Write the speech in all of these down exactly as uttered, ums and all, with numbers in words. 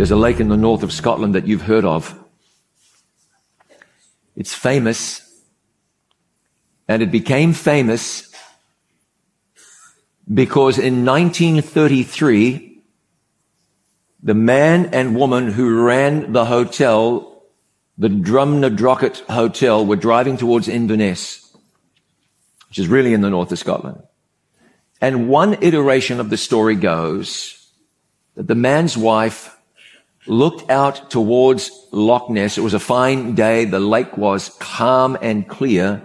There's a lake in the north of Scotland that you've heard of. It's famous, and it became famous because in nineteen thirty-three, the man and woman who ran the hotel, the Drumnadrocket Hotel, were driving towards Inverness, which is really in the north of Scotland. And one iteration of the story goes that the man's wife looked out towards Loch Ness. It was a fine day. The lake was calm and clear.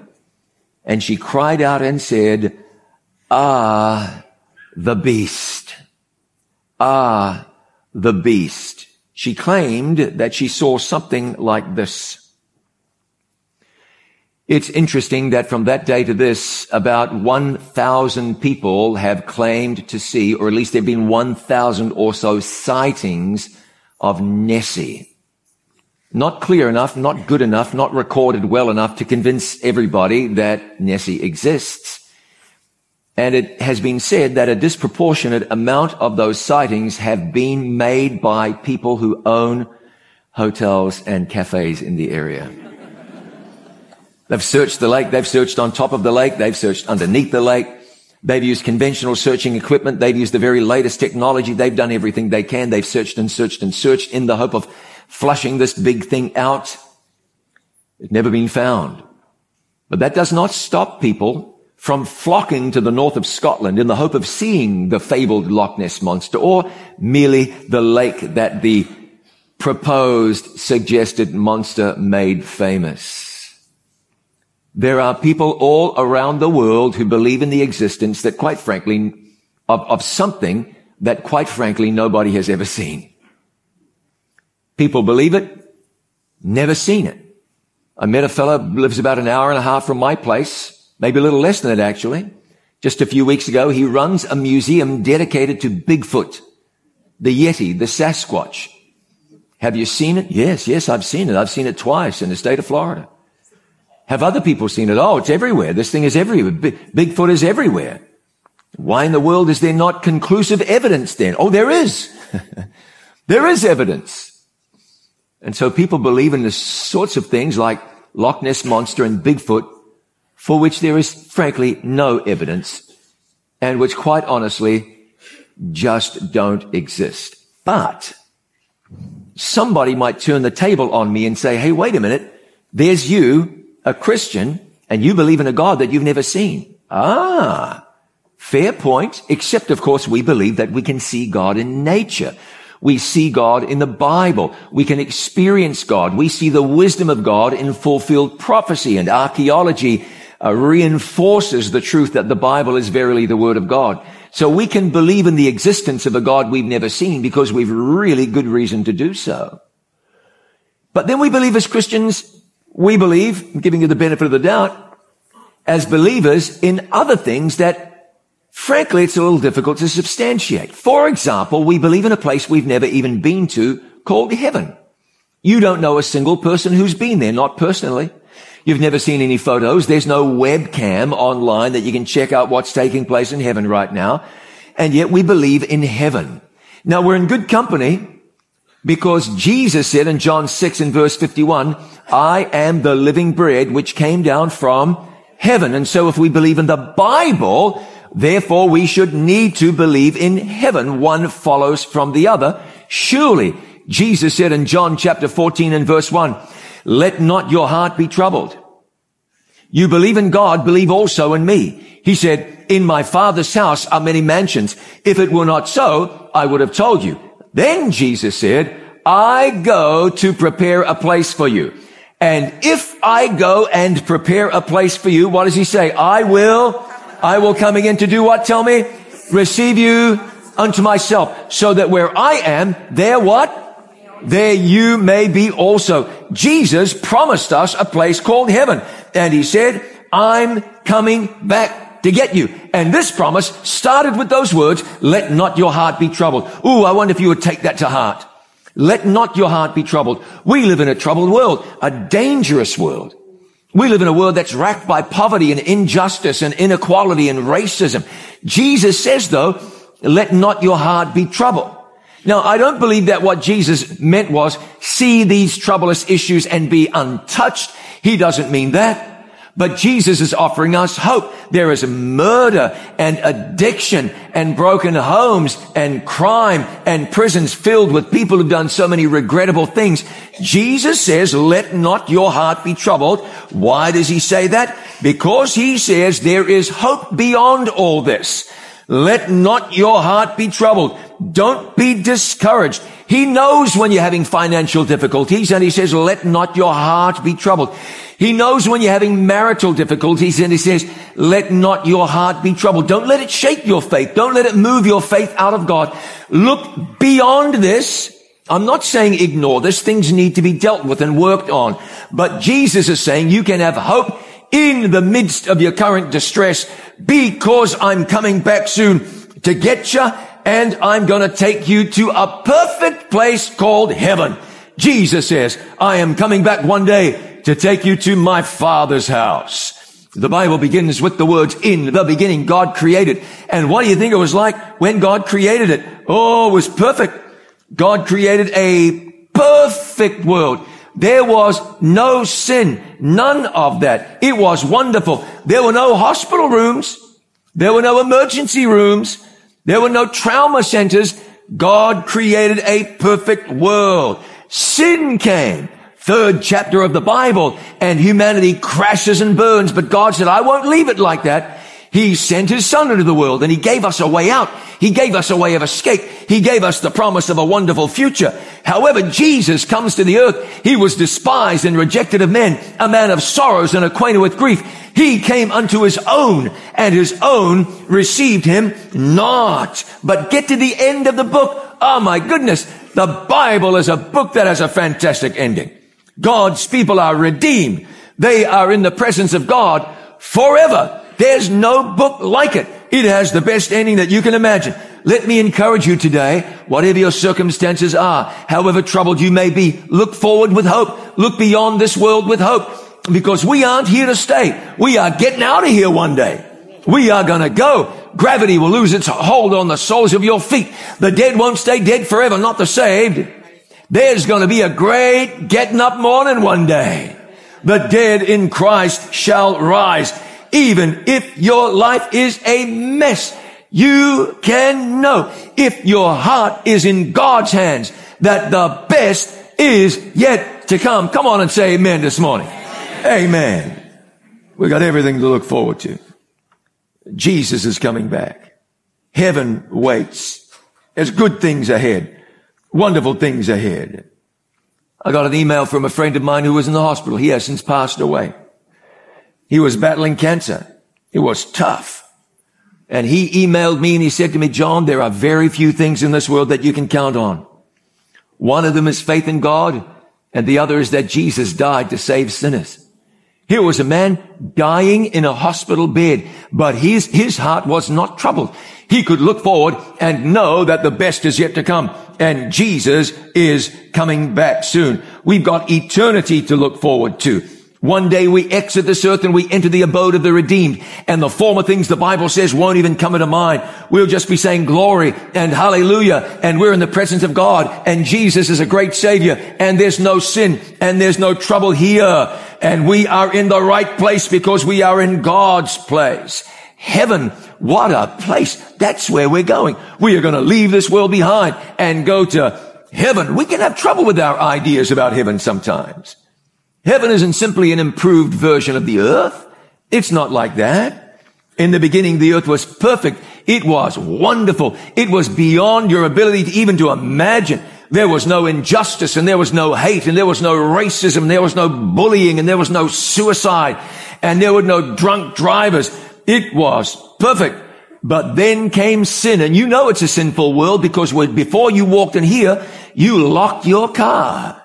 And she cried out and said, "Ah, the beast. Ah, the beast." She claimed that she saw something like this. It's interesting that from that day to this, about one thousand people have claimed to see, or at least there have been one thousand or so sightings of Nessie. Not clear enough, not good enough, not recorded well enough to convince everybody that Nessie exists. And it has been said that a disproportionate amount of those sightings have been made by people who own hotels and cafes in the area. They've searched the lake, they've searched on top of the lake, they've searched underneath the lake, they've used conventional searching equipment, they've used the very latest technology, they've done everything they can, they've searched and searched and searched in the hope of flushing this big thing out. It's never been found. But that does not stop people from flocking to the north of Scotland in the hope of seeing the fabled Loch Ness monster, or merely the lake that the proposed, suggested monster made famous. There are people all around the world who believe in the existence that, quite frankly, of, of something that, quite frankly, nobody has ever seen. People believe it, never seen it. I met a fellow who lives about an hour and a half from my place, maybe a little less than that, actually. Just a few weeks ago, he runs a museum dedicated to Bigfoot, the Yeti, the Sasquatch. Have you seen it? Yes, yes, I've seen it. I've seen it twice in the state of Florida. Have other people seen it? Oh, it's everywhere. This thing is everywhere. Bigfoot is everywhere. Why in the world is there not conclusive evidence then? Oh, there is. There is evidence. And so people believe in the sorts of things like Loch Ness Monster and Bigfoot, for which there is, frankly, no evidence, and which, quite honestly, just don't exist. But somebody might turn the table on me and say, hey, wait a minute, there's you, a Christian, and you believe in a God that you've never seen. Ah, fair point, except, of course, we believe that we can see God in nature. We see God in the Bible. We can experience God. We see the wisdom of God in fulfilled prophecy, and archaeology Uh, reinforces the truth that the Bible is verily the Word of God. So we can believe in the existence of a God we've never seen because we've really good reason to do so. But then we believe as Christians, we believe, I'm giving you the benefit of the doubt, as believers in other things that, frankly, it's a little difficult to substantiate. For example, we believe in a place we've never even been to called heaven. You don't know a single person who's been there, not personally. You've never seen any photos. There's no webcam online that you can check out what's taking place in heaven right now. And yet we believe in heaven. Now, we're in good company because Jesus said in John six and verse fifty-one, "I am the living bread which came down from heaven." And so if we believe in the Bible, therefore we should need to believe in heaven. One follows from the other. Surely, Jesus said in John chapter fourteen and verse one, "Let not your heart be troubled. You believe in God, believe also in me." He said, "In my Father's house are many mansions. If it were not so, I would have told you." Then Jesus said, "I go to prepare a place for you. And if I go and prepare a place for you," what does he say? I will, I will come again to do what? Tell me, receive you unto myself, so that where I am, there what? There you may be also. Jesus promised us a place called heaven. And he said, "I'm coming back to get you." And this promise started with those words, "Let not your heart be troubled." Ooh, I wonder if you would take that to heart. Let not your heart be troubled. We live in a troubled world, a dangerous world. We live in a world that's racked by poverty and injustice and inequality and racism. Jesus says, though, "Let not your heart be troubled." Now, I don't believe that what Jesus meant was see these troublous issues and be untouched. He doesn't mean that. But Jesus is offering us hope. There is murder and addiction and broken homes and crime and prisons filled with people who've done so many regrettable things. Jesus says, let not your heart be troubled. Why does he say that? Because he says there is hope beyond all this. Let not your heart be troubled. Don't be discouraged. He knows when you're having financial difficulties, and he says, let not your heart be troubled. He knows when you're having marital difficulties, and he says, let not your heart be troubled. Don't let it shake your faith. Don't let it move your faith out of God. Look beyond this. I'm not saying ignore this. Things need to be dealt with and worked on. But Jesus is saying you can have hope in the midst of your current distress, because I'm coming back soon to get you, and I'm going to take you to a perfect place called heaven. Jesus says, I am coming back one day to take you to my Father's house. The Bible begins with the words, in the beginning God created. And what do you think it was like when God created it? Oh, it was perfect. God created a perfect world. There was no sin, none of that. It was wonderful. There were no hospital rooms. There were no emergency rooms. There were no trauma centers. God created a perfect world. Sin came, third chapter of the Bible, and humanity crashes and burns. But God said, I won't leave it like that. He sent his Son into the world, and he gave us a way out. He gave us a way of escape. He gave us the promise of a wonderful future. However, Jesus comes to the earth. He was despised and rejected of men, a man of sorrows and acquainted with grief. He came unto his own, and his own received him not. But get to the end of the book. Oh, my goodness. The Bible is a book that has a fantastic ending. God's people are redeemed. They are in the presence of God forever. There's no book like it. It has the best ending that you can imagine. Let me encourage you today, whatever your circumstances are, however troubled you may be, look forward with hope. Look beyond this world with hope, because we aren't here to stay. We are getting out of here one day. We are going to go. Gravity will lose its hold on the soles of your feet. The dead won't stay dead forever, not the saved. There's going to be a great getting up morning one day. The dead in Christ shall rise. Even if your life is a mess, you can know, if your heart is in God's hands, that the best is yet to come. Come on and say amen this morning. Amen. Amen. We've got everything to look forward to. Jesus is coming back. Heaven waits. There's good things ahead. Wonderful things ahead. I got an email from a friend of mine who was in the hospital. He has since passed away. He was battling cancer. It was tough. And he emailed me and he said to me, John, there are very few things in this world that you can count on. One of them is faith in God, and the other is that Jesus died to save sinners. Here was a man dying in a hospital bed, but his, his heart was not troubled. He could look forward and know that the best is yet to come, and Jesus is coming back soon. We've got eternity to look forward to. One day we exit this earth and we enter the abode of the redeemed. And the former things the Bible says won't even come into mind. We'll just be saying glory and hallelujah. And we're in the presence of God. And Jesus is a great Savior. And there's no sin. And there's no trouble here. And we are in the right place because we are in God's place. Heaven, what a place. That's where we're going. We are going to leave this world behind and go to heaven. We can have trouble with our ideas about heaven sometimes. Heaven isn't simply an improved version of the earth. It's not like that. In the beginning, the earth was perfect. It was wonderful. It was beyond your ability to even to imagine. There was no injustice, and there was no hate, and there was no racism. There was no bullying, and there was no suicide, and there were no drunk drivers. It was perfect. But then came sin, and you know it's a sinful world, because before you walked in here, you locked your car.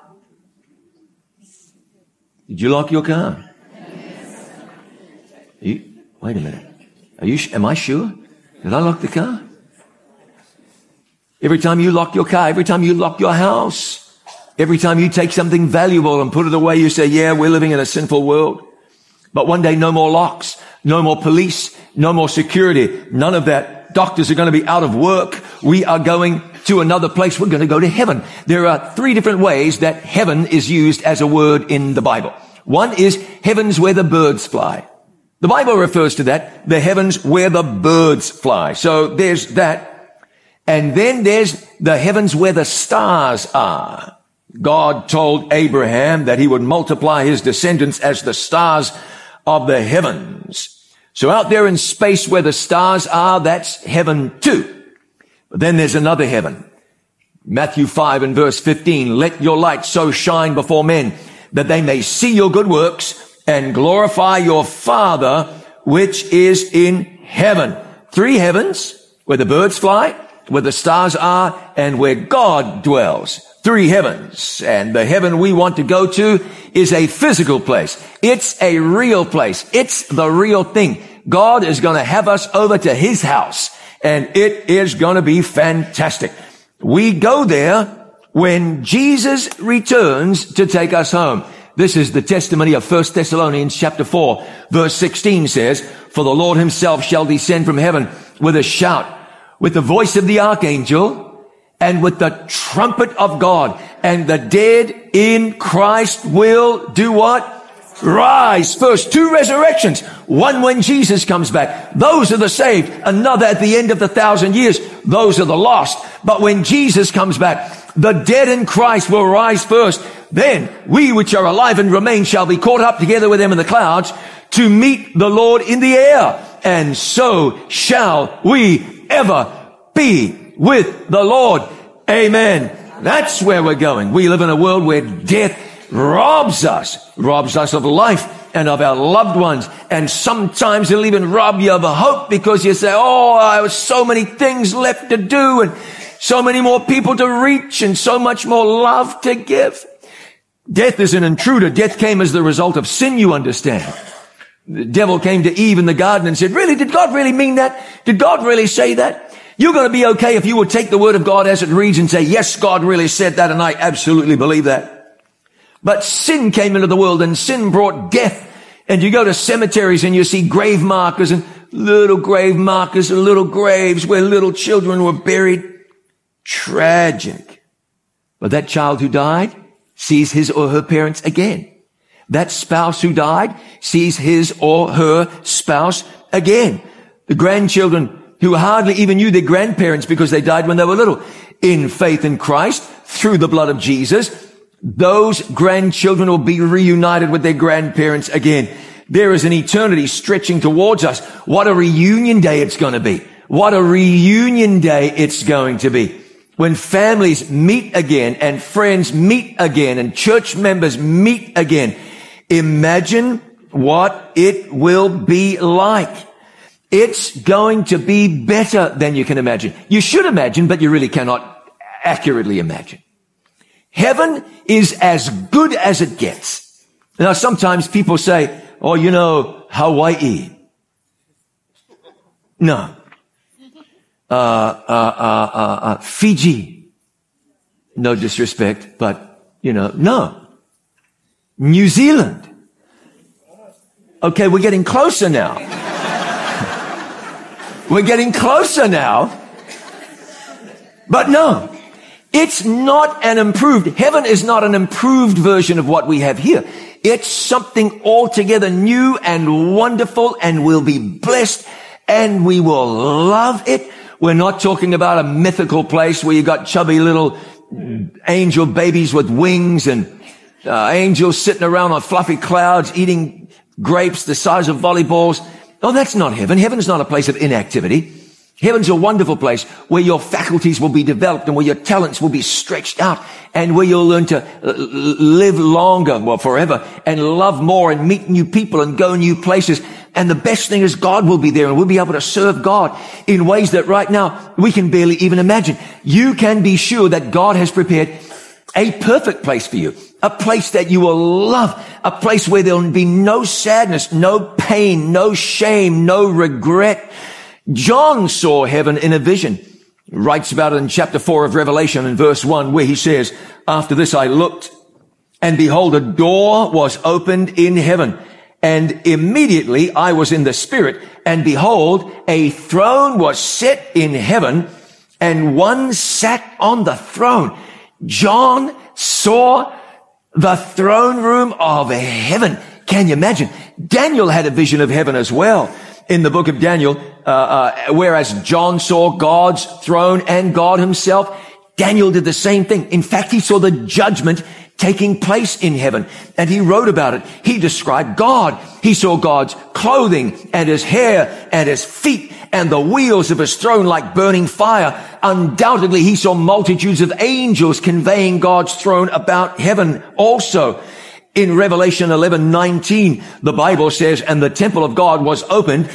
Did you lock your car? Yes. You, wait a minute. Are you? Am I sure? Did I lock the car? Every time you lock your car, every time you lock your house, every time you take something valuable and put it away, you say, yeah, we're living in a sinful world. But one day, no more locks, no more police, no more security, none of that. Doctors are going to be out of work. We are going to another place, we're going to go to heaven. There are three different ways that heaven is used as a word in the Bible. One is heavens where the birds fly. The Bible refers to that, the heavens where the birds fly. So there's that. And then there's the heavens where the stars are. God told Abraham that he would multiply his descendants as the stars of the heavens. So out there in space where the stars are, that's heaven too. But then there's another heaven. Matthew five and verse fifteen, let your light so shine before men that they may see your good works and glorify your Father which is in heaven. Three heavens, where the birds fly, where the stars are, and where God dwells. Three heavens. And the heaven we want to go to is a physical place. It's a real place. It's the real thing. God is going to have us over to his house, and it is going to be fantastic. We go there when Jesus returns to take us home. This is the testimony of First Thessalonians chapter four, verse sixteen says, for the Lord himself shall descend from heaven with a shout, with the voice of the archangel, and with the trumpet of God. And the dead in Christ will do what? Rise. First, two resurrections. One when Jesus comes back. Those are the saved. Another at the end of the thousand years. Those are the lost. But when Jesus comes back, the dead in Christ will rise first. Then we which are alive and remain shall be caught up together with them in the clouds to meet the Lord in the air. And so shall we ever be with the Lord. Amen. That's where we're going. We live in a world where death robs us, robs us of life and of our loved ones. And sometimes it'll even rob you of hope because you say, oh, I have so many things left to do and so many more people to reach and so much more love to give. Death is an intruder. Death came as the result of sin, you understand. The devil came to Eve in the garden and said, really, did God really mean that? Did God really say that? You're going to be okay if you will take the word of God as it reads and say, yes, God really said that, and I absolutely believe that. But sin came into the world, and sin brought death. And you go to cemeteries and you see grave markers and little grave markers and little graves where little children were buried. Tragic. But that child who died sees his or her parents again. That spouse who died sees his or her spouse again. The grandchildren who hardly even knew their grandparents because they died when they were little. In faith in Christ, through the blood of Jesus, those grandchildren will be reunited with their grandparents again. There is an eternity stretching towards us. What a reunion day it's going to be. What a reunion day it's going to be. When families meet again and friends meet again and church members meet again, imagine what it will be like. It's going to be better than you can imagine. You should imagine, but you really cannot accurately imagine. Heaven is as good as it gets. Now, sometimes people say, oh, you know, Hawaii. No. Uh, uh, uh, uh, uh, Fiji. No disrespect, but, you know, no. New Zealand. Okay, we're getting closer now. We're getting closer now. But no, it's not an improved, heaven is not an improved version of what we have here. It's something altogether new and wonderful, and we'll be blessed and we will love it. We're not talking about a mythical place where you got chubby little angel babies with wings and uh, angels sitting around on fluffy clouds eating grapes the size of volleyballs. Oh, that's not heaven. Heaven's not a place of inactivity. Heaven's a wonderful place where your faculties will be developed and where your talents will be stretched out and where you'll learn to live longer, well, forever, and love more and meet new people and go new places. And the best thing is God will be there, and we'll be able to serve God in ways that right now we can barely even imagine. You can be sure that God has prepared a perfect place for you, a place that you will love, a place where there will be no sadness, no pain, no shame, no regret. John saw heaven in a vision. He writes about it in chapter four of Revelation in verse one, where he says, after this I looked, and behold, a door was opened in heaven. And immediately I was in the Spirit, and behold, a throne was set in heaven, and one sat on the throne. John saw the throne room of heaven. Can you imagine? Daniel had a vision of heaven as well in the book of Daniel, uh, uh, whereas John saw God's throne and God himself. Daniel did the same thing. In fact, he saw the judgment taking place in heaven, and he wrote about it. He described God. He saw God's clothing and his hair and his feet and the wheels of his throne like burning fire. Undoubtedly, he saw multitudes of angels conveying God's throne about heaven also. In Revelation eleven nineteen, the Bible says, and the temple of God was opened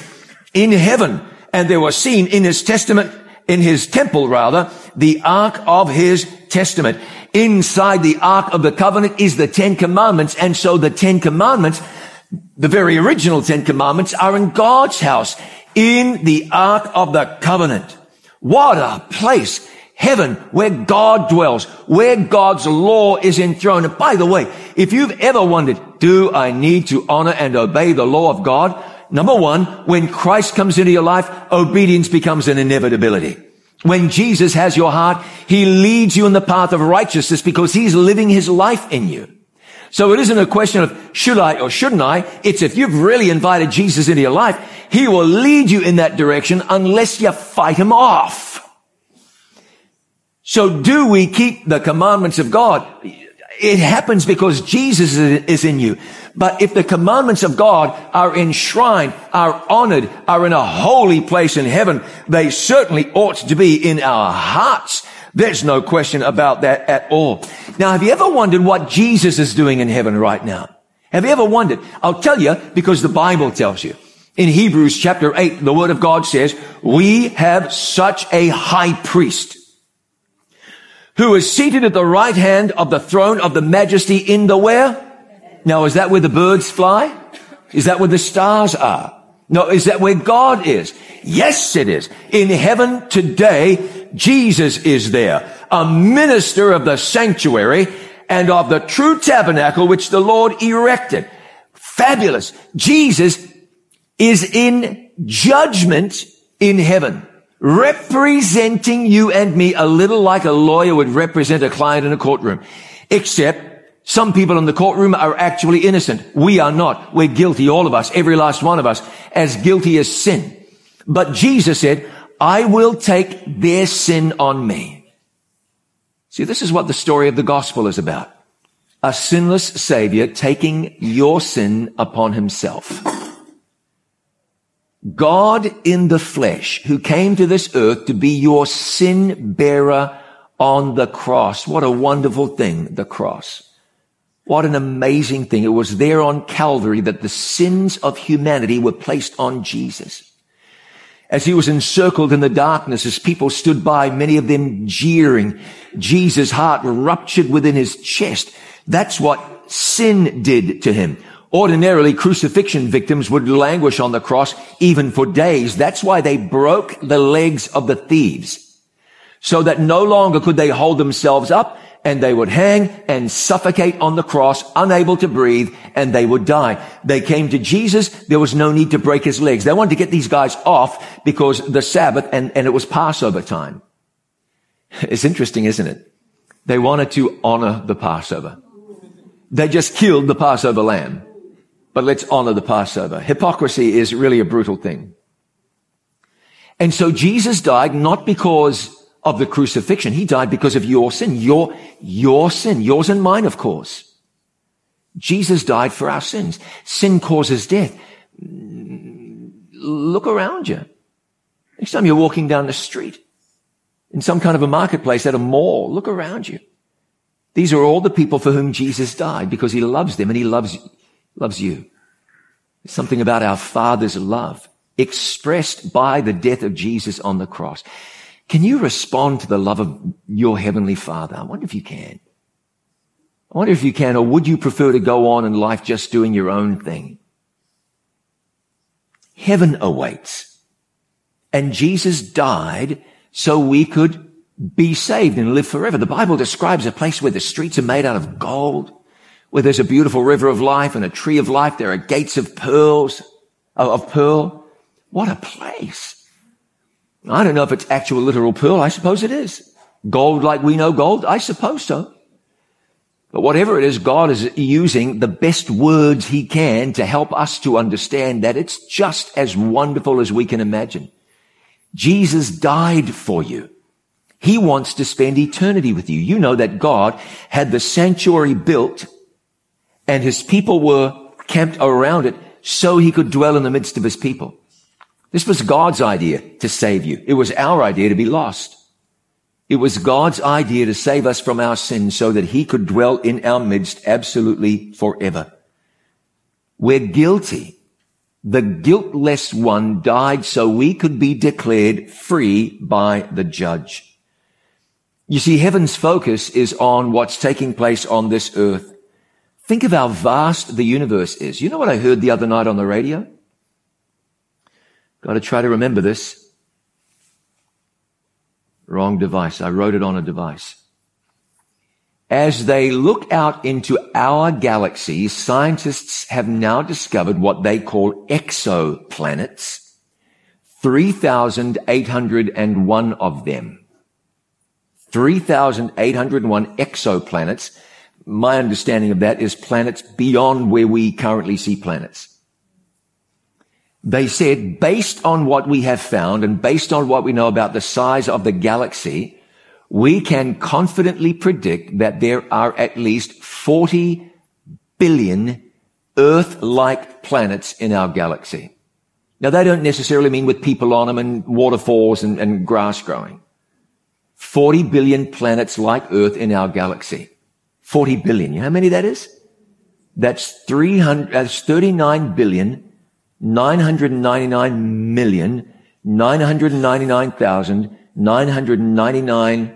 in heaven, and there were seen in his testament, in his temple rather, the ark of his testament. Inside the Ark of the Covenant is the Ten Commandments. And so the Ten Commandments, the very original Ten Commandments, are in God's house, in the Ark of the Covenant. What a place. Heaven, where God dwells, where God's law is enthroned. And by the way, if you've ever wondered, do I need to honor and obey the law of God? Number one, when Christ comes into your life, obedience becomes an inevitability. When Jesus has your heart, he leads you in the path of righteousness because he's living his life in you. So it isn't a question of should I or shouldn't I. It's if you've really invited Jesus into your life, he will lead you in that direction unless you fight him off. So do we keep the commandments of God? It happens because Jesus is in you. But if the commandments of God are enshrined, are honored, are in a holy place in heaven, they certainly ought to be in our hearts. There's no question about that at all. Now, have you ever wondered what Jesus is doing in heaven right now? Have you ever wondered? I'll tell you, because the Bible tells you. In Hebrews chapter eight, the word of God says, we have such a high priest who is seated at the right hand of the throne of the majesty in the where? Now, is that where the birds fly? Is that where the stars are? No, is that where God is? Yes, it is. In heaven today, Jesus is there, a minister of the sanctuary and of the true tabernacle which the Lord erected. Fabulous. Jesus is in judgment in heaven, representing you and me, a little like a lawyer would represent a client in a courtroom. Except some people in the courtroom are actually innocent. We are not. We're guilty, all of us, every last one of us, as guilty as sin. But Jesus said, I will take their sin on me. See, this is what the story of the gospel is about. A sinless Savior taking your sin upon himself. God in the flesh, who came to this earth to be your sin bearer on the cross. What a wonderful thing, the cross. What an amazing thing. It was there on Calvary that the sins of humanity were placed on Jesus. As he was encircled in the darkness, as people stood by, many of them jeering, Jesus' heart ruptured within his chest. That's what sin did to him. Ordinarily, crucifixion victims would languish on the cross even for days. That's why they broke the legs of the thieves, so that no longer could they hold themselves up, and they would hang and suffocate on the cross, unable to breathe, and they would die. They came to Jesus. There was no need to break his legs. They wanted to get these guys off because the Sabbath, and, and it was Passover time. It's interesting, isn't it? They wanted to honor the Passover. They just killed the Passover lamb. But let's honor the Passover. Hypocrisy is really a brutal thing. And so Jesus died not because of the crucifixion. He died because of your sin, your, your sin, yours and mine, of course. Jesus died for our sins. Sin causes death. Look around you. Next time you're walking down the street in some kind of a marketplace, at a mall, look around you. These are all the people for whom Jesus died because he loves them and he loves you. Loves you. It's something about our Father's love expressed by the death of Jesus on the cross. Can you respond to the love of your Heavenly Father? I wonder if you can. I wonder if you can, or would you prefer to go on in life just doing your own thing? Heaven awaits. And Jesus died so we could be saved and live forever. The Bible describes a place where the streets are made out of gold, where there's a beautiful river of life and a tree of life. There are gates of pearls, of pearl. What a place. I don't know if it's actual literal pearl. I suppose it is. Gold like we know gold? I suppose so. But whatever it is, God is using the best words he can to help us to understand that it's just as wonderful as we can imagine. Jesus died for you. He wants to spend eternity with you. You know that God had the sanctuary built and his people were camped around it so he could dwell in the midst of his people. This was God's idea to save you. It was our idea to be lost. It was God's idea to save us from our sins so that he could dwell in our midst absolutely forever. We're guilty. The guiltless one died so we could be declared free by the judge. You see, heaven's focus is on what's taking place on this earth. Think of how vast the universe is. You know what I heard the other night on the radio? Got to try to remember this. Wrong device. I wrote it on a device. As they look out into our galaxy, scientists have now discovered what they call exoplanets, three thousand eight hundred one of them. three thousand eight hundred one exoplanets. My understanding of that is planets beyond where we currently see planets. They said, based on what we have found and based on what we know about the size of the galaxy, we can confidently predict that there are at least forty billion Earth-like planets in our galaxy. Now, they don't necessarily mean with people on them and waterfalls and, and grass growing. forty billion planets like Earth in our galaxy. forty billion. You know how many that is? That's three hundred, that's thirty-nine billion, nine hundred ninety-nine million, nine hundred ninety-nine thousand, nine hundred ninety-nine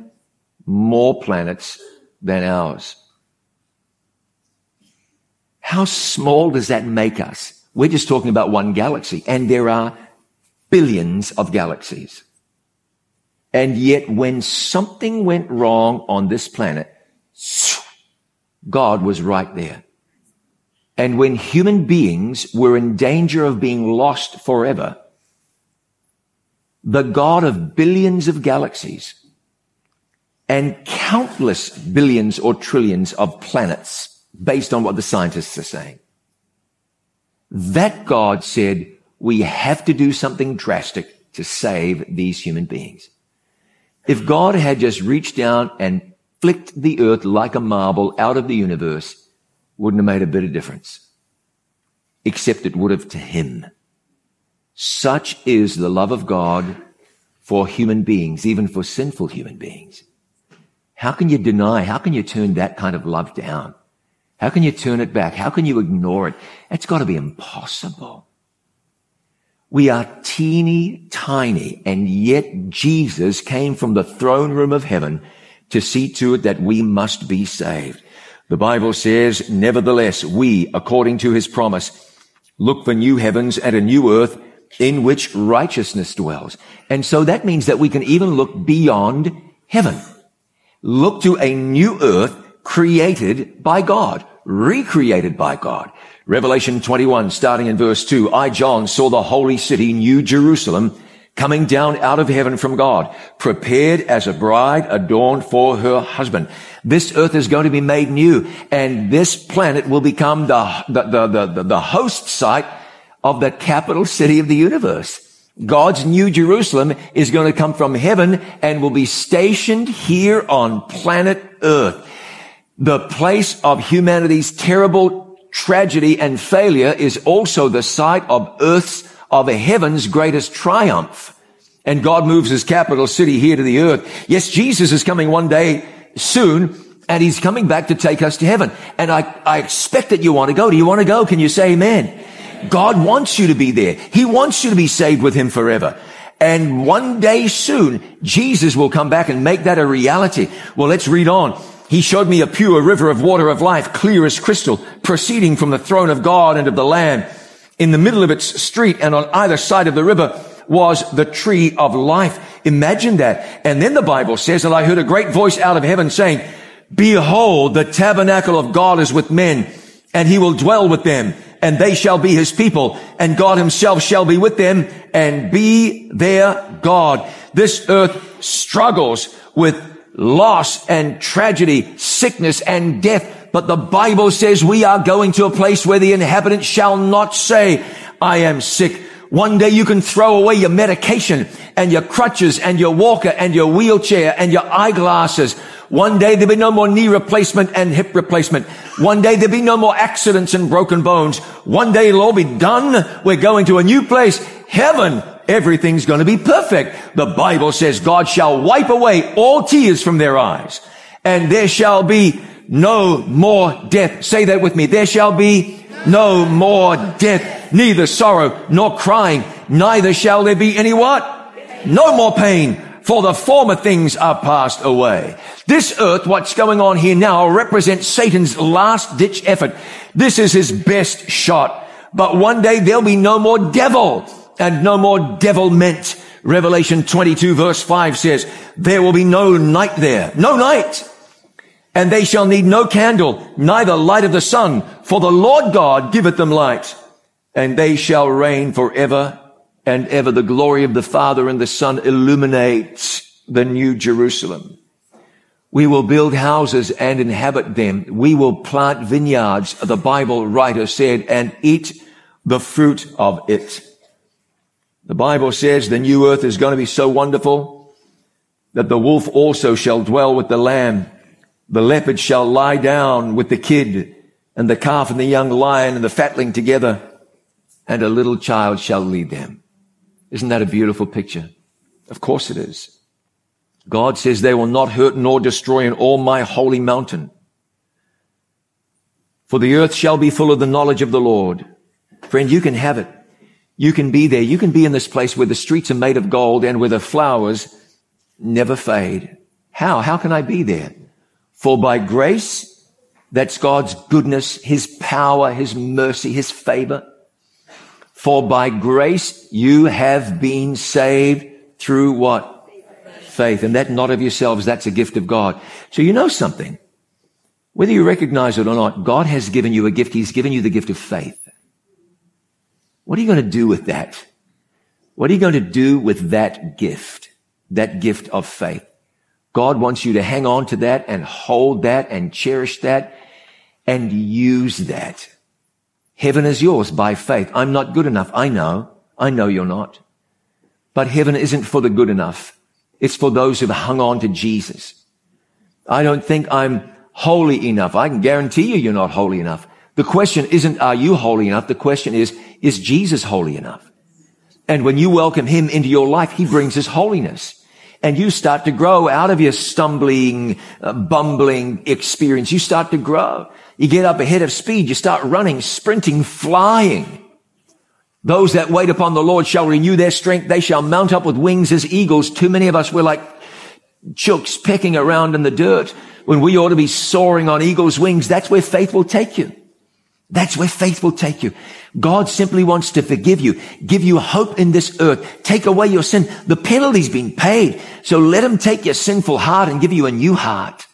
more planets than ours. How small does that make us? We're just talking about one galaxy, and there are billions of galaxies. And yet when something went wrong on this planet, God was right there. And when human beings were in danger of being lost forever, the God of billions of galaxies and countless billions or trillions of planets, based on what the scientists are saying, that God said, we have to do something drastic to save these human beings. If God had just reached down and flicked the earth like a marble out of the universe, wouldn't have made a bit of difference, except it would have to him. Such is the love of God for human beings, even for sinful human beings. How can you deny? How can you turn that kind of love down? How can you turn it back? How can you ignore it? It's got to be impossible. We are teeny tiny, and yet Jesus came from the throne room of heaven to see to it that we must be saved. The Bible says, nevertheless, we, according to his promise, look for new heavens and a new earth in which righteousness dwells. And so that means that we can even look beyond heaven. Look to a new earth created by God, recreated by God. Revelation twenty-one, starting in verse two, I, John, saw the holy city, New Jerusalem, coming down out of heaven from God, prepared as a bride adorned for her husband. This earth is going to be made new, and this planet will become the, the, the, the, the host site of the capital city of the universe. God's New Jerusalem is going to come from heaven and will be stationed here on planet Earth. The place of humanity's terrible tragedy and failure is also the site of Earth's of heaven's greatest triumph. And God moves his capital city here to the earth. Yes, Jesus is coming one day soon, and he's coming back to take us to heaven. And I, I expect that you want to go. Do you want to go? Can you say amen? God wants you to be there. He wants you to be saved with him forever. And one day soon, Jesus will come back and make that a reality. Well, let's read on. He showed me a pure river of water of life, clear as crystal, proceeding from the throne of God and of the Lamb. In the middle of its street and on either side of the river was the tree of life. Imagine that. And then the Bible says, and I heard a great voice out of heaven saying, behold, the tabernacle of God is with men, and he will dwell with them, and they shall be his people, and God himself shall be with them and be their God. This earth struggles with loss and tragedy, sickness and death, but the Bible says we are going to a place where the inhabitants shall not say, I am sick. One day you can throw away your medication and your crutches and your walker and your wheelchair and your eyeglasses. One day there'll be no more knee replacement and hip replacement. One day there'll be no more accidents and broken bones. One day it'll all be done. We're going to a new place, heaven. Everything's going to be perfect. The Bible says God shall wipe away all tears from their eyes, and there shall be no more death. Say that with me. There shall be no more death. Neither sorrow nor crying, neither shall there be any what? No more pain, for the former things are passed away. This earth, what's going on here now, represents Satan's last-ditch effort. This is his best shot. But one day there'll be no more devil and no more devilment. Revelation twenty-two verse five says, there will be no night there, no night. And they shall need no candle, neither light of the sun, for the Lord God giveth them light. And they shall reign forever and ever. The glory of the Father and the Son illuminates the new Jerusalem. We will build houses and inhabit them. We will plant vineyards, the Bible writer said, and eat the fruit of it. The Bible says the new earth is going to be so wonderful that the wolf also shall dwell with the lamb. The leopard shall lie down with the kid, and the calf and the young lion and the fatling together, and a little child shall lead them. Isn't that a beautiful picture? Of course it is. God says they will not hurt nor destroy in all my holy mountain. For the earth shall be full of the knowledge of the Lord. Friend, you can have it. You can be there. You can be in this place where the streets are made of gold and where the flowers never fade. How? How can I be there? For by grace, that's God's goodness, his power, his mercy, his favor. For by grace you have been saved through what? Faith. Faith. And that not of yourselves, that's a gift of God. So you know something. Whether you recognize it or not, God has given you a gift. He's given you the gift of faith. What are you going to do with that? What are you going to do with that gift? That gift of faith. God wants you to hang on to that and hold that and cherish that and use that. Heaven is yours by faith. I'm not good enough. I know. I know you're not. But heaven isn't for the good enough. It's for those who've hung on to Jesus. I don't think I'm holy enough. I can guarantee you you're not holy enough. The question isn't, are you holy enough? The question is, is Jesus holy enough? And when you welcome him into your life, he brings his holiness. And you start to grow out of your stumbling, uh, bumbling experience. You start to grow. You get up ahead of speed. You start running, sprinting, flying. Those that wait upon the Lord shall renew their strength. They shall mount up with wings as eagles. Too many of us, we're like chooks pecking around in the dirt when we ought to be soaring on eagle's wings. That's where faith will take you. That's where faith will take you. God simply wants to forgive you, give you hope in this earth, take away your sin. The penalty's been paid. So let him take your sinful heart and give you a new heart.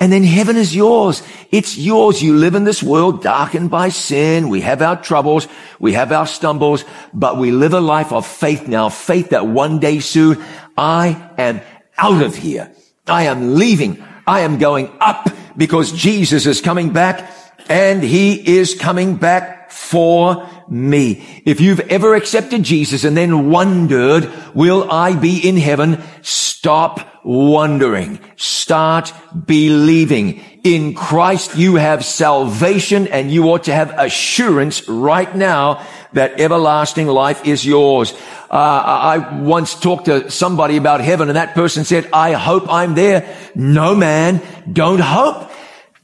And then heaven is yours. It's yours. You live in this world darkened by sin. We have our troubles. We have our stumbles, but we live a life of faith now. Faith that one day soon, I am out of here. I am leaving. I am going up because Jesus is coming back, and he is coming back for me. If you've ever accepted Jesus and then wondered, will I be in heaven? Stop wondering. Start believing. In Christ you have salvation, and you ought to have assurance right now that everlasting life is yours. Uh, I once talked to somebody about heaven, and that person said, I hope I'm there. No, man, don't hope.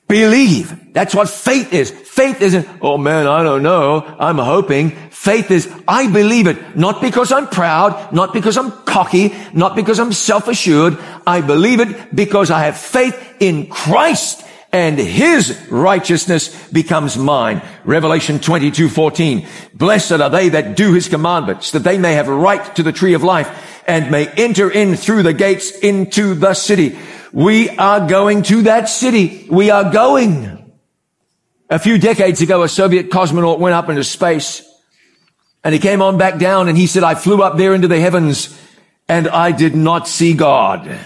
Believe. That's what faith is. Faith isn't, oh man, I don't know, I'm hoping. Faith is, I believe it, not because I'm proud, not because I'm cocky, not because I'm self-assured. I believe it because I have faith in Christ, and his righteousness becomes mine. Revelation twenty-two fourteen. Blessed are they that do his commandments, that they may have right to the tree of life and may enter in through the gates into the city. We are going to that city. We are going. A few decades ago, a Soviet cosmonaut went up into space and he came on back down and he said, I flew up there into the heavens and I did not see God.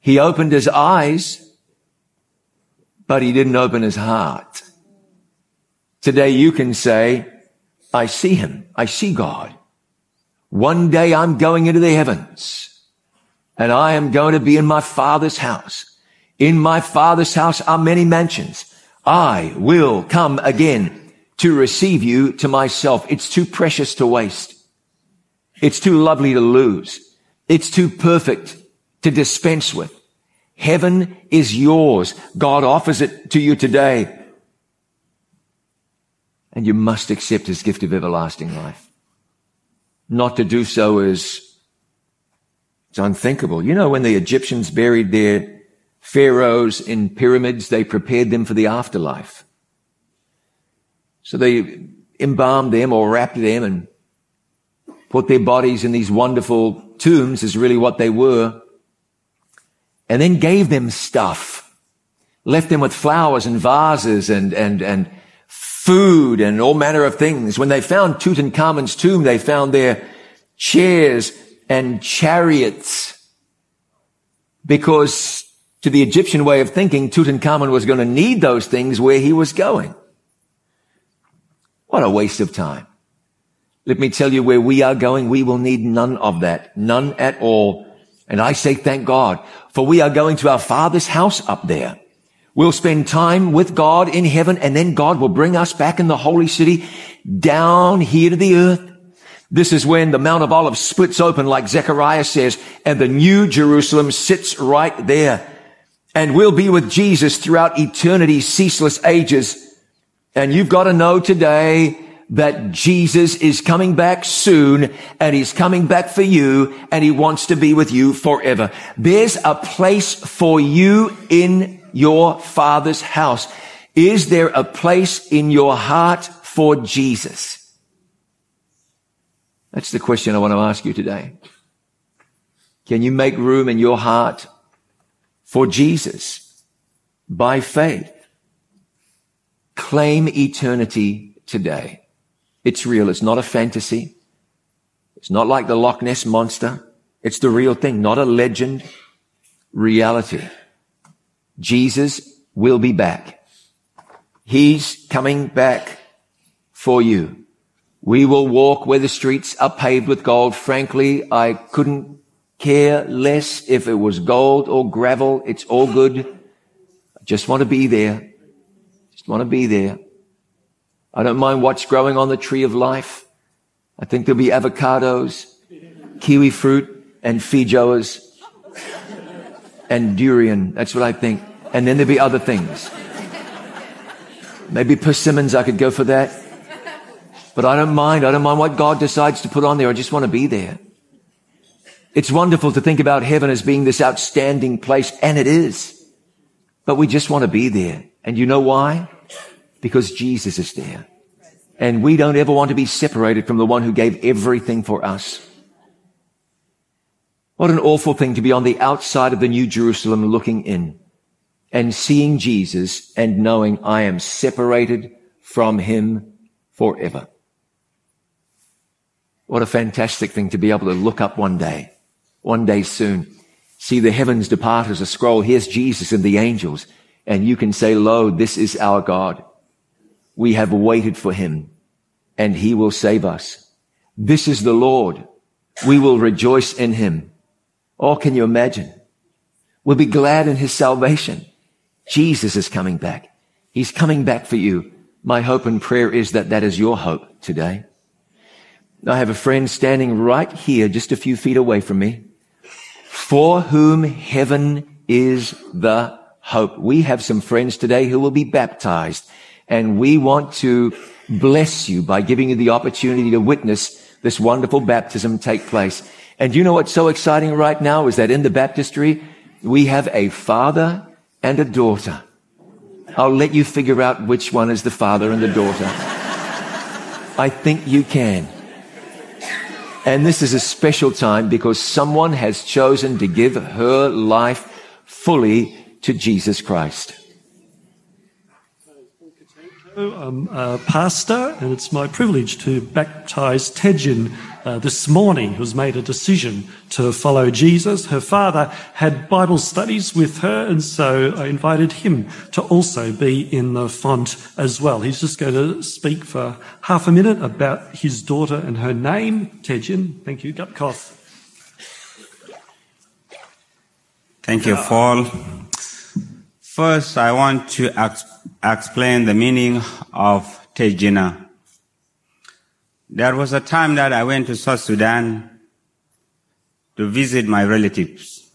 He opened his eyes, but he didn't open his heart. Today you can say, I see him. I see God. One day I'm going into the heavens and I am going to be in my Father's house. In my Father's house are many mansions. I will come again to receive you to myself. It's too precious to waste. It's too lovely to lose. It's too perfect to dispense with. Heaven is yours. God offers it to you today. And you must accept his gift of everlasting life. Not to do so is it's unthinkable. You know, when the Egyptians buried their pharaohs in pyramids, they prepared them for the afterlife. So they embalmed them or wrapped them and put their bodies in these wonderful tombs, is really what they were, and then gave them stuff, left them with flowers and vases and, and, and food and all manner of things. When they found Tutankhamun's tomb, they found their chairs and chariots, because to the Egyptian way of thinking, Tutankhamun was going to need those things where he was going. What a waste of time. Let me tell you, where we are going, we will need none of that, none at all. And I say thank God, for we are going to our Father's house up there. We'll spend time with God in heaven, and then God will bring us back in the holy city down here to the earth. This is when the Mount of Olives splits open, like Zechariah says, and the new Jerusalem sits right there. And we'll be with Jesus throughout eternity, ceaseless ages. And you've got to know today that Jesus is coming back soon, and he's coming back for you, and he wants to be with you forever. There's a place for you in your Father's house. Is there a place in your heart for Jesus? That's the question I want to ask you today. Can you make room in your heart for Jesus by faith? Claim eternity today. It's real. It's not a fantasy. It's not like the Loch Ness monster. It's the real thing, not a legend. Reality. Jesus will be back. He's coming back for you. We will walk where the streets are paved with gold. Frankly, I couldn't care less if it was gold or gravel. It's all good. I just want to be there. Just want to be there. I don't mind what's growing on the tree of life. I think there'll be avocados, kiwi fruit, and feijoas, and durian. That's what I think. And then there'll be other things. Maybe persimmons, I could go for that. But I don't mind. I don't mind what God decides to put on there. I just want to be there. It's wonderful to think about heaven as being this outstanding place, and it is. But we just want to be there. And you know why? Because Jesus is there. And we don't ever want to be separated from the one who gave everything for us. What an awful thing to be on the outside of the New Jerusalem looking in and seeing Jesus and knowing I am separated from him forever. What a fantastic thing to be able to look up one day, one day soon, see the heavens depart as a scroll. Here's Jesus and the angels. And you can say, lo, this is our God. We have waited for him and he will save us. This is the Lord. We will rejoice in him. Oh, can you imagine? We'll be glad in his salvation. Jesus is coming back. He's coming back for you. My hope and prayer is that that is your hope today. I have a friend standing right here, just a few feet away from me, for whom heaven is the hope. We have some friends today who will be baptized, and we want to bless you by giving you the opportunity to witness this wonderful baptism take place. And you know what's so exciting right now is that in the baptistry, we have a father and a daughter. I'll let you figure out which one is the father and the daughter. I think you can. And this is a special time because someone has chosen to give her life fully to Jesus Christ. I'm a pastor, and it's my privilege to baptise Tejin uh, this morning, who's made a decision to follow Jesus. Her father had Bible studies with her, and so I invited him to also be in the font as well. He's just going to speak for half a minute about his daughter and her name, Tejin. Thank you. Gupkoff. Thank you, Paul. First, I want to ask explain the meaning of Tejina. There was a time that I went to South Sudan to visit my relatives.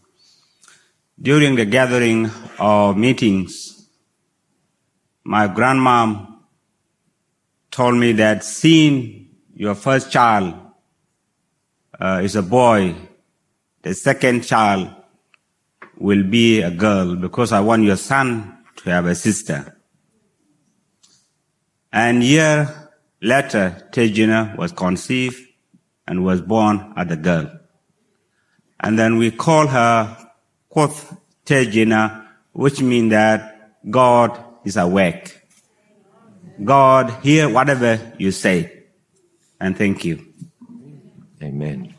During the gathering or meetings, my grandmom told me that seeing your first child uh, is a boy, the second child will be a girl, because I want your son to have a sister. And year later, Tejina was conceived and was born as a girl. And then we call her Quoth Tejina, which means that God is awake. God hear whatever you say. And thank you. Amen.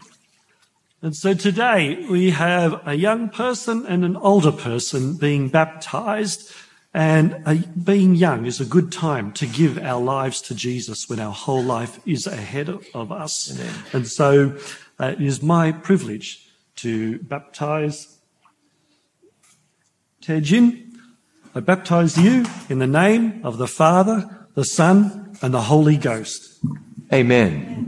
And so today we have a young person and an older person being baptized. And being young is a good time to give our lives to Jesus when our whole life is ahead of us. Amen. And so uh, it is my privilege to baptize Tejin. I baptize you in the name of the Father, the Son, and the Holy Ghost. Amen.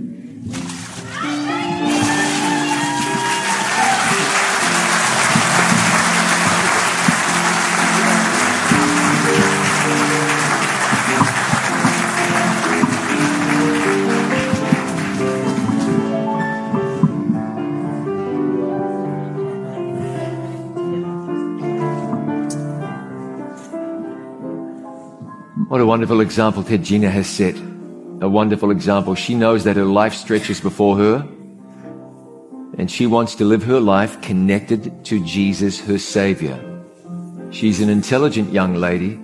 What a wonderful example Tejina has set. A wonderful example. She knows that her life stretches before her, and she wants to live her life connected to Jesus, her Savior. She's an intelligent young lady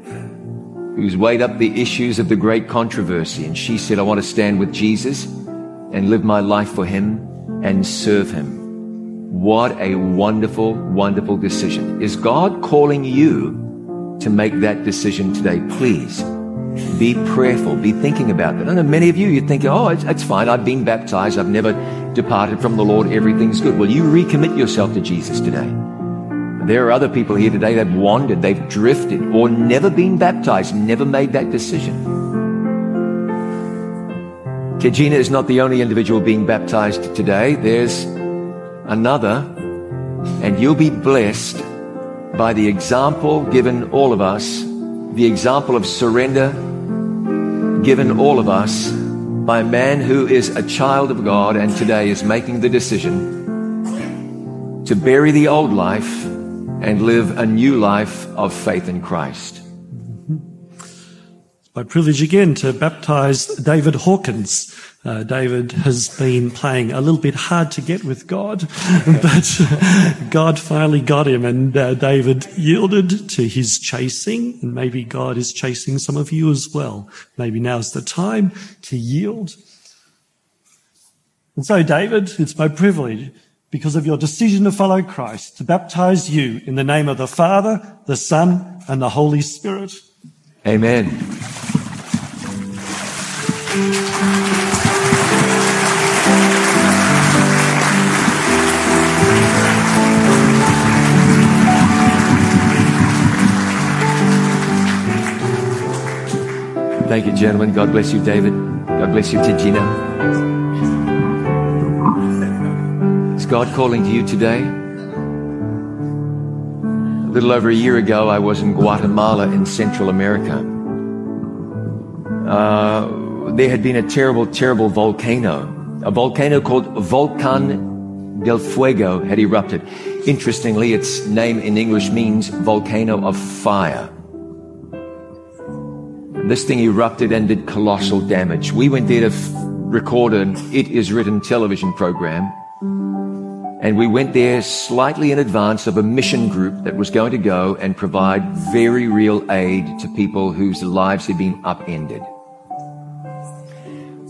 who's weighed up the issues of the great controversy, and she said, I want to stand with Jesus and live my life for Him and serve Him. What a wonderful, wonderful decision. Is God calling you to make that decision today? Please. Be prayerful. Be thinking about that. I know many of you, you think, oh, it's, it's fine. I've been baptized. I've never departed from the Lord. Everything's good. Well, you recommit yourself to Jesus today. There are other people here today that have wandered, they've drifted, or never been baptized, never made that decision. Tejina is not the only individual being baptized today. There's another, and you'll be blessed by the example given all of us, the example of surrender given all of us by a man who is a child of God and today is making the decision to bury the old life and live a new life of faith in Christ. It's my privilege again to baptize David Hawkins. Uh, David has been playing a little bit hard to get with God, but God finally got him, and uh, David yielded to his chasing, and maybe God is chasing some of you as well. Maybe now's the time to yield. And so, David, it's my privilege, because of your decision to follow Christ, to baptize you in the name of the Father, the Son, and the Holy Spirit. Amen. Thank you, gentlemen. God bless you, David. God bless you, Tejina. Is God calling to you today? A little over a year ago, I was in Guatemala in Central America. Uh, there had been a terrible, terrible volcano. A volcano called Volcán del Fuego had erupted. Interestingly, its name in English means volcano of fire. This thing erupted and did colossal damage. We went there to f- record an It Is Written television program. And we went there slightly in advance of a mission group that was going to go and provide very real aid to people whose lives had been upended.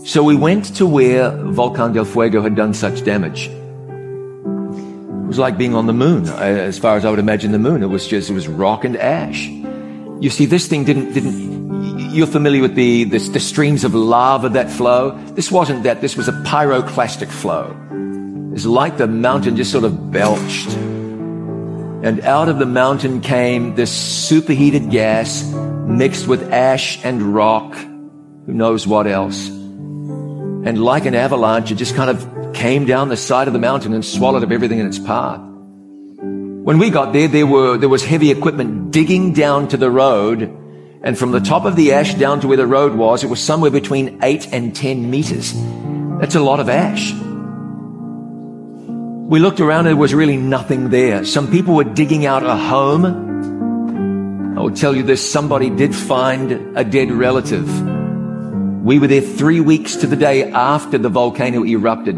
So we went to where Volcán del Fuego had done such damage. It was like being on the moon, as far as I would imagine the moon. It was just, it was rock and ash. You see, this thing didn't, didn't, you're familiar with the, the, the streams of lava that flow. This wasn't that, this was a pyroclastic flow. It's like the mountain just sort of belched. And out of the mountain came this superheated gas mixed with ash and rock, who knows what else. And like an avalanche, it just kind of came down the side of the mountain and swallowed up everything in its path. When we got there, there were, there was heavy equipment digging down to the road. And from the top of the ash down to where the road was, it was somewhere between eight and ten meters. That's a lot of ash. We looked around and there was really nothing there. Some people were digging out a home. I will tell you this, somebody did find a dead relative. We were there three weeks to the day after the volcano erupted.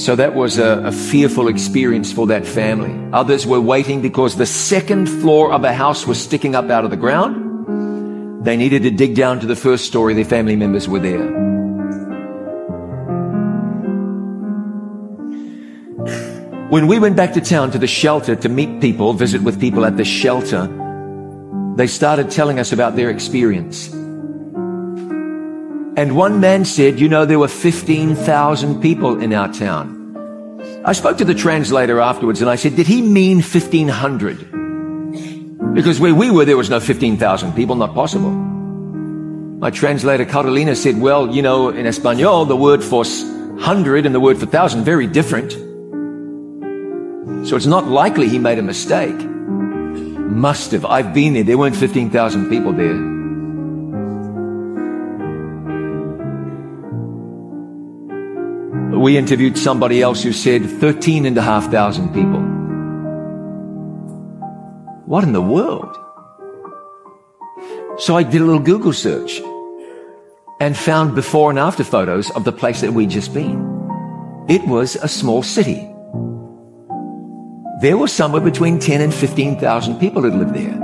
So that was a, a fearful experience for that family. Others were waiting because the second floor of a house was sticking up out of the ground. They needed to dig down to the first story. Their family members were there. When we went back to town to the shelter to meet people, visit with people at the shelter, they started telling us about their experience. And one man said, you know, there were fifteen thousand people in our town. I spoke to the translator afterwards and I said, did he mean fifteen hundred? Because where we were, there was no fifteen thousand people, not possible. My translator, Carolina, said, well, you know, in Espanol, the word for hundred and the word for thousand, very different. So it's not likely he made a mistake. Must have. I've been there. There weren't fifteen thousand people there. We interviewed somebody else who said thirteen and a half thousand people. What in the world? So I did a little Google search and found before and after photos of the place that we'd just been. It was a small city. There was somewhere between ten and fifteen thousand people that lived there.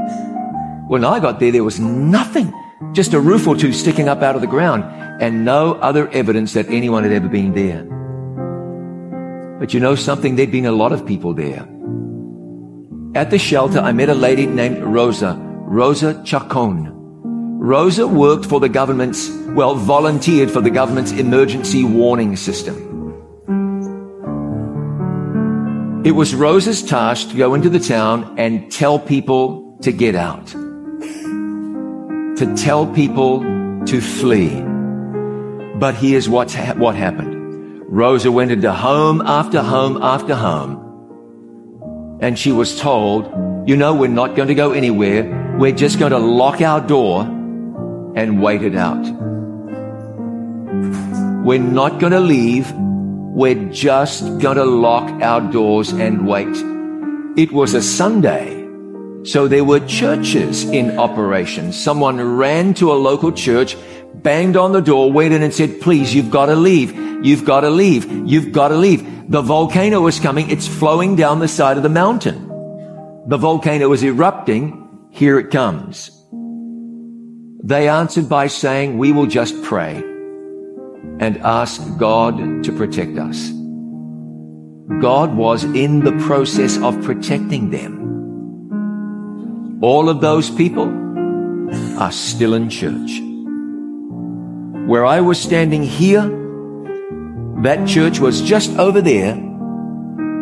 When I got there, there was nothing. Just a roof or two sticking up out of the ground and no other evidence that anyone had ever been there. But you know something? There'd been a lot of people there. At the shelter, I met a lady named Rosa, Rosa Chacon. Rosa worked for the government's, well, volunteered for the government's emergency warning system. It was Rosa's task to go into the town and tell people to get out, to tell people to flee. But here's what's ha- what happened. Rosa went into home after home after home, and she was told, you know, we're not going to go anywhere. We're just going to lock our door and wait it out. We're not going to leave. We're just going to lock our doors and wait. It was a Sunday, so there were churches in operation. Someone ran to a local church, banged on the door, went in and said, please, you've got to leave. You've got to leave. You've got to leave. The volcano is coming. It's flowing down the side of the mountain. The volcano is erupting. Here it comes. They answered by saying, we will just pray and ask God to protect us. God was in the process of protecting them. All of those people are still in church. Where I was standing here, that church was just over there,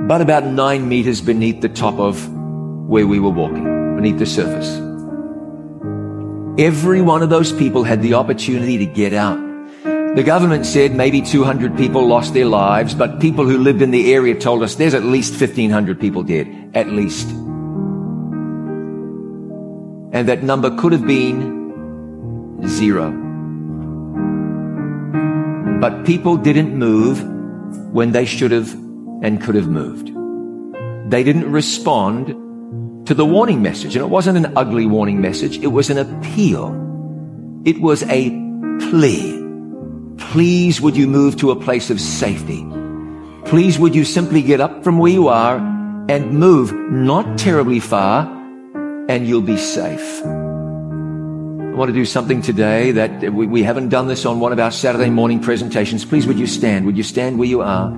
but about nine meters beneath the top of where we were walking, beneath the surface. Every one of those people had the opportunity to get out. The government said maybe two hundred people lost their lives, but people who lived in the area told us there's at least fifteen hundred people dead, at least. And that number could have been zero. But people didn't move when they should have and could have moved. They didn't respond to the warning message. And it wasn't an ugly warning message. It was an appeal. It was a plea. Please, would you move to a place of safety? Please would you simply get up from where you are and move not terribly far, and you'll be safe. I want to do something today that we, we haven't done this on one of our Saturday morning presentations. Please would you stand? Would you stand where you are?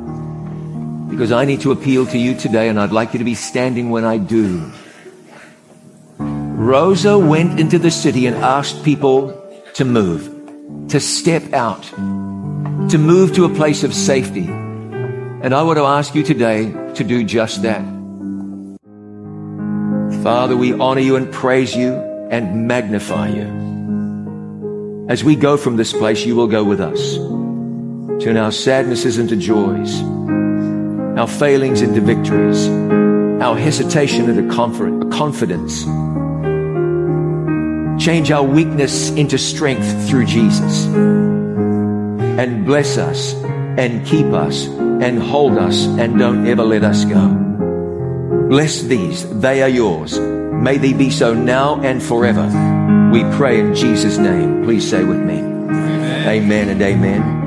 Because I need to appeal to you today, and I'd like you to be standing when I do. Rosa went into the city and asked people to move, to step out, to move to a place of safety. And I want to ask you today to do just that. Father, we honor you and praise you and magnify you. As we go from this place, you will go with us. Turn our sadnesses into joys, our failings into victories, our hesitation into confidence. Change our weakness into strength through Jesus. And bless us and keep us and hold us and don't ever let us go. Bless these, they are yours. May they be so now and forever. We pray in Jesus' name. Please say with me, amen, amen and amen.